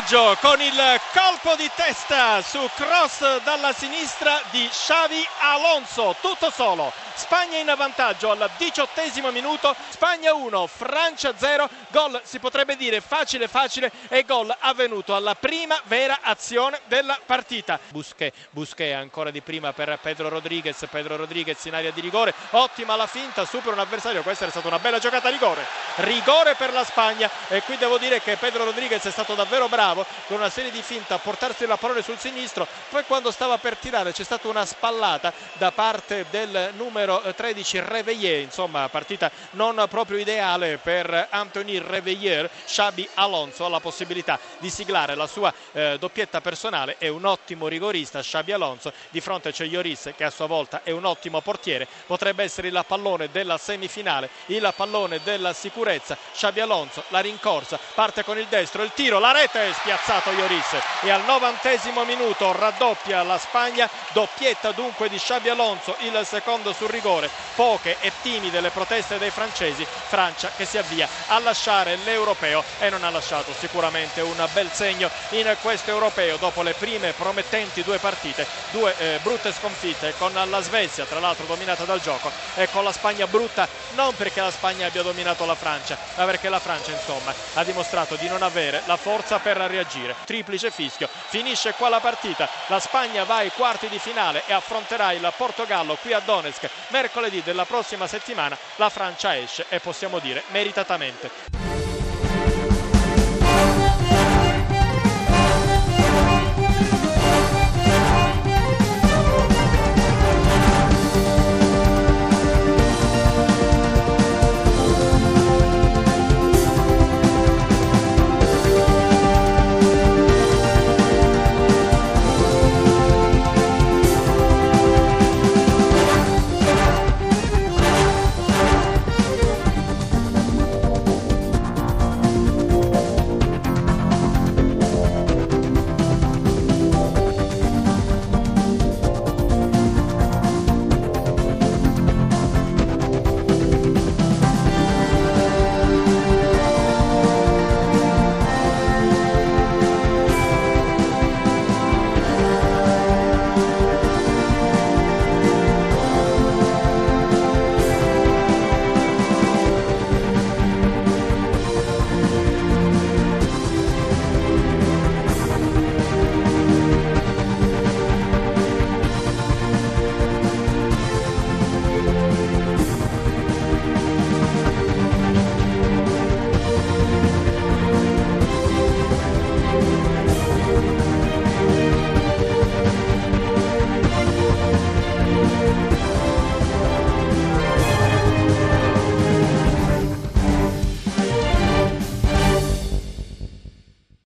vantaggio con il colpo di testa su cross dalla sinistra di Xabi Alonso, tutto solo. Spagna in vantaggio al 18° minuto, Spagna 1, Francia 0, gol si potrebbe dire facile facile e gol avvenuto alla prima vera azione della partita. Busquets ancora di prima per Pedro Rodriguez in area di rigore, ottima la finta, supera un avversario, questa è stata una bella giocata a rigore per la Spagna e qui devo dire che Pedro Rodriguez è stato davvero bravo con una serie di finte a portarsi la pallone sul sinistro, poi quando stava per tirare c'è stata una spallata da parte del numero 13 Reveillé, insomma partita non proprio ideale per Anthony Reveillé. Xabi Alonso ha la possibilità di siglare la sua doppietta personale, è un ottimo rigorista Xabi Alonso, di fronte c'è Lloris che a sua volta è un ottimo portiere, potrebbe essere il pallone della semifinale, il pallone della sicurezza. Xabi Alonso, la rincorsa, parte con il destro, il tiro, la rete, spiazzato Lloris e al 90° minuto raddoppia la Spagna, doppietta dunque di Xabi Alonso, il secondo sul rigore, poche e timide le proteste dei francesi, Francia che si avvia a lasciare l'europeo e non ha lasciato sicuramente un bel segno in questo europeo dopo le prime promettenti due partite, due brutte sconfitte con la Svezia tra l'altro dominata dal gioco e con la Spagna brutta non perché la Spagna abbia dominato la Francia ma perché la Francia insomma ha dimostrato di non avere la forza per reagire. Triplice fischio, finisce qua la partita, la Spagna va ai quarti di finale e affronterà il Portogallo qui a Donetsk mercoledì della prossima settimana, la Francia esce e possiamo dire meritatamente.